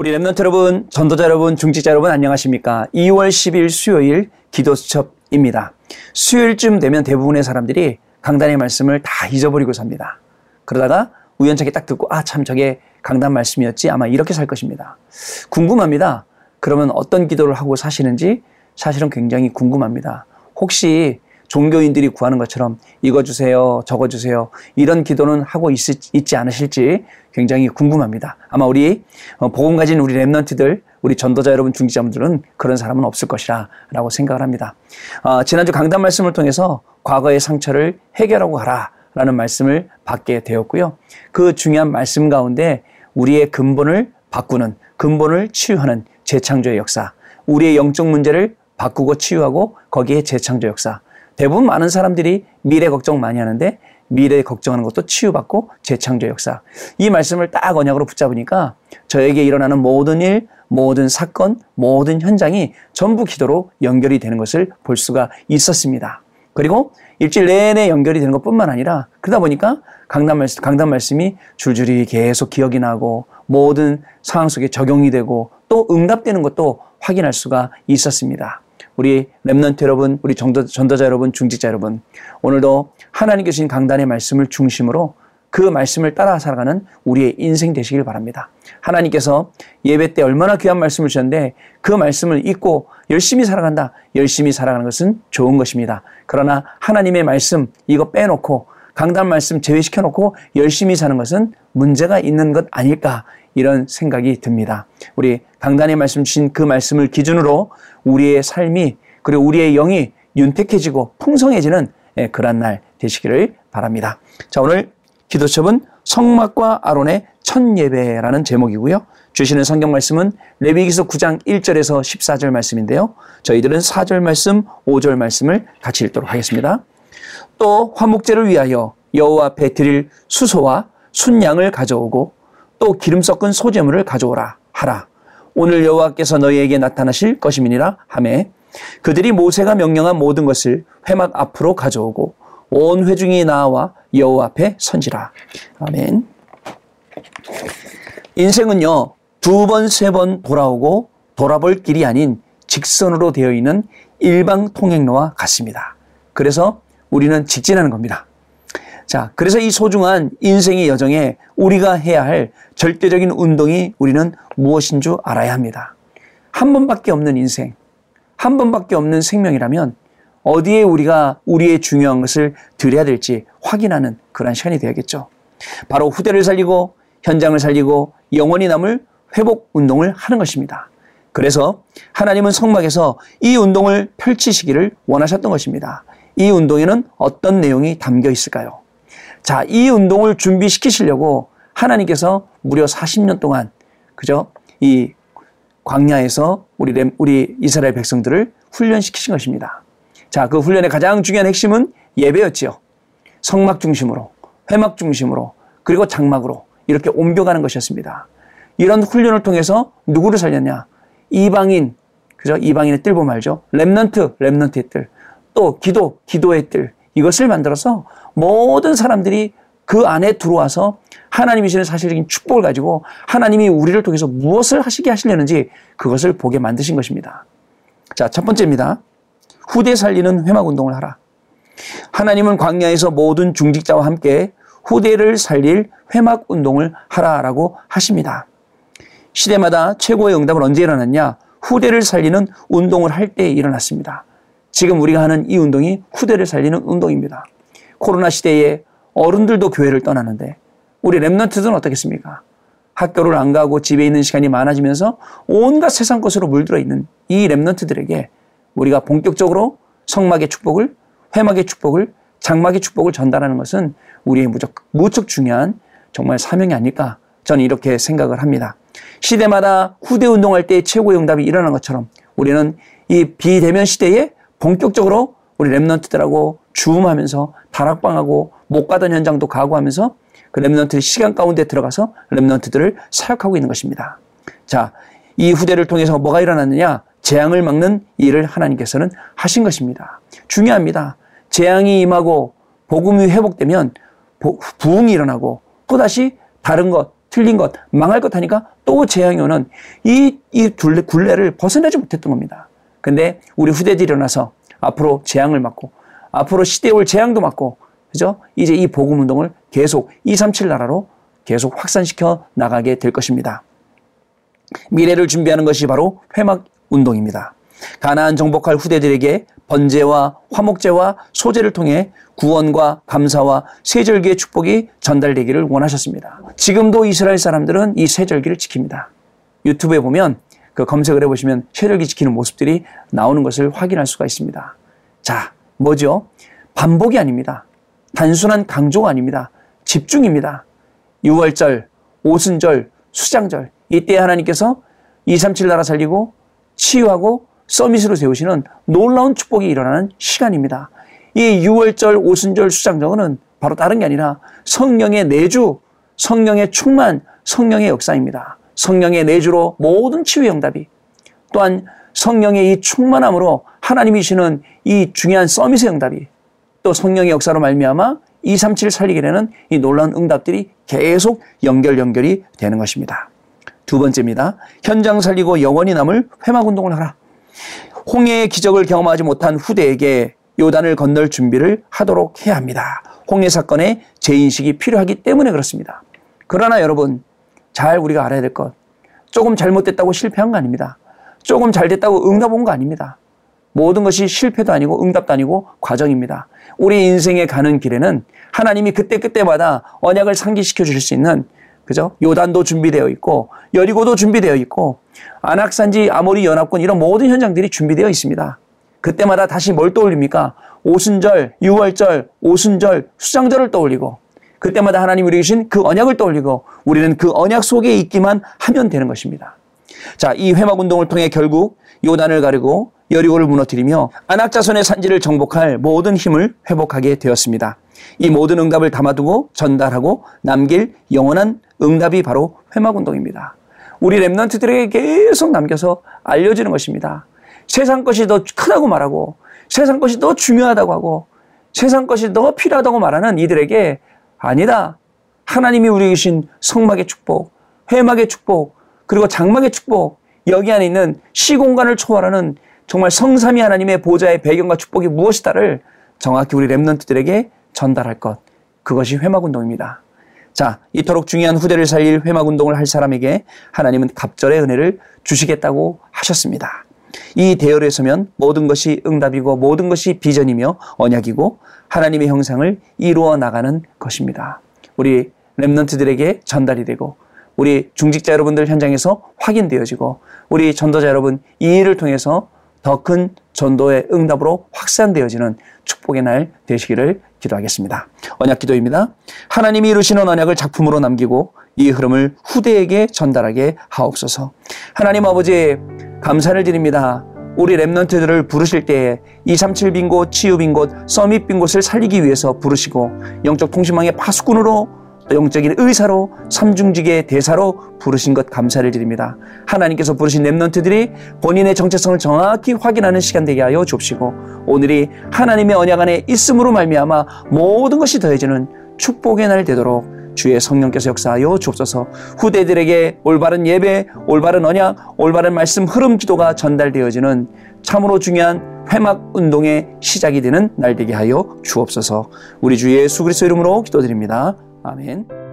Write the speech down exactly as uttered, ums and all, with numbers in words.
우리 렘넌트 여러분, 전도자 여러분, 중직자 여러분 안녕하십니까? 이월 십일 수요일 기도수첩입니다. 수요일쯤 되면 대부분의 사람들이 강단의 말씀을 다 잊어버리고 삽니다. 그러다가 우연찮게 딱 듣고 아, 참 저게 강단 말씀이었지 아마 이렇게 살 것입니다. 궁금합니다. 그러면 어떤 기도를 하고 사시는지 사실은 굉장히 궁금합니다. 혹시 종교인들이 구하는 것처럼 이거 주세요, 저거 주세요 이런 기도는 하고 있, 있지 않으실지 굉장히 궁금합니다. 아마 우리 복음 가진 우리 렘넌트들, 우리 전도자 여러분, 중직자분들은 그런 사람은 없을 것이라고 생각을 합니다. 어, 지난주 강단 말씀을 통해서 과거의 상처를 해결하고 가라라는 말씀을 받게 되었고요. 그 중요한 말씀 가운데 우리의 근본을 바꾸는, 근본을 치유하는 재창조의 역사, 우리의 영적 문제를 바꾸고 치유하고 거기에 재창조 역사, 대부분 많은 사람들이 미래 걱정 많이 하는데 미래 걱정하는 것도 치유받고 재창조 역사, 이 말씀을 딱 언약으로 붙잡으니까 저에게 일어나는 모든 일, 모든 사건, 모든 현장이 전부 기도로 연결이 되는 것을 볼 수가 있었습니다. 그리고 일주일 내내 연결이 되는 것뿐만 아니라 그러다 보니까 강단 말씀, 강단 말씀이 줄줄이 계속 기억이 나고 모든 상황 속에 적용이 되고 또 응답되는 것도 확인할 수가 있었습니다. 우리 렘넌트 여러분, 우리 전도, 전도자 여러분, 중직자 여러분, 오늘도 하나님께서 주신 강단의 말씀을 중심으로 그 말씀을 따라 살아가는 우리의 인생 되시길 바랍니다. 하나님께서 예배 때 얼마나 귀한 말씀을 주셨는데 그 말씀을 잊고 열심히 살아간다. 열심히 살아가는 것은 좋은 것입니다. 그러나 하나님의 말씀 이거 빼놓고 강단 말씀 제외시켜놓고 열심히 사는 것은 문제가 있는 것 아닐까 이런 생각이 듭니다. 우리 강단의 말씀 주신 그 말씀을 기준으로 우리의 삶이 그리고 우리의 영이 윤택해지고 풍성해지는 그런 날 되시기를 바랍니다. 자, 오늘 기도첩은 성막과 아론의 첫 예배라는 제목이고요. 주시는 성경 말씀은 레위기서 구장 일절에서 십사절 말씀인데요. 저희들은 사절 말씀, 오절 말씀을 같이 읽도록 하겠습니다. 또 화목제를 위하여 여호와 앞에 드릴 수소와 순양을 가져오고 또 기름 섞은 소제물을 가져오라 하라. 오늘 여호와께서 너희에게 나타나실 것임이니라 하며 그들이 모세가 명령한 모든 것을 회막 앞으로 가져오고 온 회중이 나와 여호와 앞에 선지라. 아멘. 인생은요, 두 번, 세 번 돌아오고 돌아볼 길이 아닌 직선으로 되어 있는 일방 통행로와 같습니다. 그래서 우리는 직진하는 겁니다. 자, 그래서 이 소중한 인생의 여정에 우리가 해야 할 절대적인 운동이 우리는 무엇인 줄 알아야 합니다. 한 번밖에 없는 인생, 한 번밖에 없는 생명이라면 어디에 우리가 우리의 중요한 것을 드려야 될지 확인하는 그런 시간이 되야겠죠. 바로 후대를 살리고 현장을 살리고 영원히 남을 회복 운동을 하는 것입니다. 그래서 하나님은 성막에서 이 운동을 펼치시기를 원하셨던 것입니다. 이 운동에는 어떤 내용이 담겨 있을까요? 자, 이 운동을 준비시키시려고 하나님께서 무려 사십 년 동안, 그죠? 이 광야에서 우리, 렘, 우리 이스라엘 백성들을 훈련시키신 것입니다. 자, 그 훈련의 가장 중요한 핵심은 예배였지요. 성막 중심으로, 회막 중심으로, 그리고 장막으로 이렇게 옮겨가는 것이었습니다. 이런 훈련을 통해서 누구를 살렸냐? 이방인, 그죠? 이방인의 뜰보험 알죠? 렘넌트, 렘넌트의 뜰. 또 기도, 기도의 뜰. 이것을 만들어서 모든 사람들이 그 안에 들어와서 하나님이 주시는 사실적인 축복을 가지고 하나님이 우리를 통해서 무엇을 하시게 하시려는지 그것을 보게 만드신 것입니다. 자, 첫 번째입니다. 후대 살리는 회막 운동을 하라. 하나님은 광야에서 모든 중직자와 함께 후대를 살릴 회막 운동을 하라라고 하십니다. 시대마다 최고의 응답은 언제 일어났냐? 후대를 살리는 운동을 할 때 일어났습니다. 지금 우리가 하는 이 운동이 후대를 살리는 운동입니다. 코로나 시대에 어른들도 교회를 떠나는데 우리 렘넌트들은 어떻겠습니까? 학교를 안 가고 집에 있는 시간이 많아지면서 온갖 세상 것으로 물들어 있는 이 렘넌트들에게 우리가 본격적으로 성막의 축복을, 회막의 축복을, 장막의 축복을 전달하는 것은 우리의 무척, 무척 중요한 정말 사명이 아닐까 저는 이렇게 생각을 합니다. 시대마다 후대 운동할 때 최고의 응답이 일어난 것처럼 우리는 이 비대면 시대에 본격적으로 우리 렘넌트들하고 줌하면서 다락방하고 못 가던 현장도 가고 하면서 그 렘넌트의 시간 가운데 들어가서 렘넌트들을 사역하고 있는 것입니다. 자, 이 후대를 통해서 뭐가 일어났느냐? 재앙을 막는 일을 하나님께서는 하신 것입니다. 중요합니다. 재앙이 임하고 복음이 회복되면 부흥이 일어나고 또다시 다른 것, 틀린 것, 망할 것 하니까 또 재앙이 오는 이, 이 둘레, 굴레를 벗어나지 못했던 겁니다. 근데 우리 후대들이 일어나서 앞으로 재앙을 막고, 앞으로 시대에 올 재앙도 막고, 그죠? 이제 이 복음 운동을 계속 이삼칠 나라로 계속 확산시켜 나가게 될 것입니다. 미래를 준비하는 것이 바로 회막 운동입니다. 가나안 정복할 후대들에게 번제와 화목제와 소제를 통해 구원과 감사와 세절기의 축복이 전달되기를 원하셨습니다. 지금도 이스라엘 사람들은 이 세절기를 지킵니다. 유튜브에 보면 그 검색을 해보시면 세절기 지키는 모습들이 나오는 것을 확인할 수가 있습니다. 자, 뭐죠? 반복이 아닙니다. 단순한 강조가 아닙니다. 집중입니다. 유월절, 오순절, 수장절, 이때 하나님께서 이삼칠 나라 살리고 치유하고 서밋으로 세우시는 놀라운 축복이 일어나는 시간입니다. 이 유월절, 오순절, 수장절은 바로 다른 게 아니라 성령의 내주, 성령의 충만, 성령의 역사입니다. 성령의 내주로 모든 치유의 응답이, 또한 성령의 이 충만함으로 하나님이 주시는 이 중요한 서밋의 응답이, 또 성령의 역사로 말미암아 이삼칠 살리게 되는 이 놀라운 응답들이 계속 연결 연결이 되는 것입니다. 두 번째입니다. 현장 살리고 영원히 남을 회막운동을 하라. 홍해의 기적을 경험하지 못한 후대에게 요단을 건널 준비를 하도록 해야 합니다. 홍해 사건의 재인식이 필요하기 때문에 그렇습니다. 그러나 여러분, 잘 우리가 알아야 될 것, 조금 잘못됐다고 실패한 거 아닙니다. 조금 잘됐다고 응답 온 거 아닙니다. 모든 것이 실패도 아니고 응답도 아니고 과정입니다. 우리 인생에 가는 길에는 하나님이 그때그때마다 언약을 상기시켜 주실 수 있는, 그죠? 요단도 준비되어 있고 여리고도 준비되어 있고 안악산지, 아모리 연합군, 이런 모든 현장들이 준비되어 있습니다. 그때마다 다시 뭘 떠올립니까? 오순절, 유월절, 오순절, 수장절을 떠올리고, 그때마다 하나님이 우리에게 주신 그 언약을 떠올리고, 우리는 그 언약 속에 있기만 하면 되는 것입니다. 자, 이 회막운동을 통해 결국 요단을 가리고 여리고를 무너뜨리며 안악자손의 산지를 정복할 모든 힘을 회복하게 되었습니다. 이 모든 응답을 담아두고 전달하고 남길 영원한 응답이 바로 회막운동입니다. 우리 렘넌트들에게 계속 남겨서 알려지는 것입니다. 세상 것이 더 크다고 말하고, 세상 것이 더 중요하다고 하고, 세상 것이 더 필요하다고 말하는 이들에게, 아니다, 하나님이 우리에게 주신 성막의 축복, 회막의 축복, 그리고 장막의 축복, 여기 안에 있는 시공간을 초월하는 정말 성삼위 하나님의 보좌의 배경과 축복이 무엇이다를 정확히 우리 렘넌트들에게 전달할 것, 그것이 회막운동입니다. 자, 이토록 중요한 후대를 살릴 회막운동을 할 사람에게 하나님은 갑절의 은혜를 주시겠다고 하셨습니다. 이 대열에 서면 모든 것이 응답이고 모든 것이 비전이며 언약이고 하나님의 형상을 이루어 나가는 것입니다. 우리 렘넌트들에게 전달이 되고, 우리 중직자 여러분들 현장에서 확인되어지고, 우리 전도자 여러분 이 일을 통해서 더 큰 전도의 응답으로 확산되어지는 축복의 날 되시기를 기도하겠습니다. 언약 기도입니다. 하나님이 이루시는 언약을 작품으로 남기고 이 흐름을 후대에게 전달하게 하옵소서. 하나님 아버지, 감사를 드립니다. 우리 렘넌트들을 부르실 때에 이삼칠 빈 곳, 치유 빈 곳, 서밋 빈 곳을 살리기 위해서 부르시고, 영적 통신망의 파수꾼으로, 영적인 의사로, 삼중직의 대사로 부르신 것 감사를 드립니다. 하나님께서 부르신 렘넌트들이 본인의 정체성을 정확히 확인하는 시간 되게 하여 주옵시고, 오늘이 하나님의 언약 안에 있음으로 말미암아 모든 것이 더해지는 축복의 날 되도록 주의 성령께서 역사하여 주옵소서. 후대들에게 올바른 예배, 올바른 언약, 올바른 말씀 흐름 기도가 전달되어지는 참으로 중요한 회막 운동의 시작이 되는 날 되게 하여 주옵소서. 우리 주 예수 그리스도 이름으로 기도드립니다. 아멘.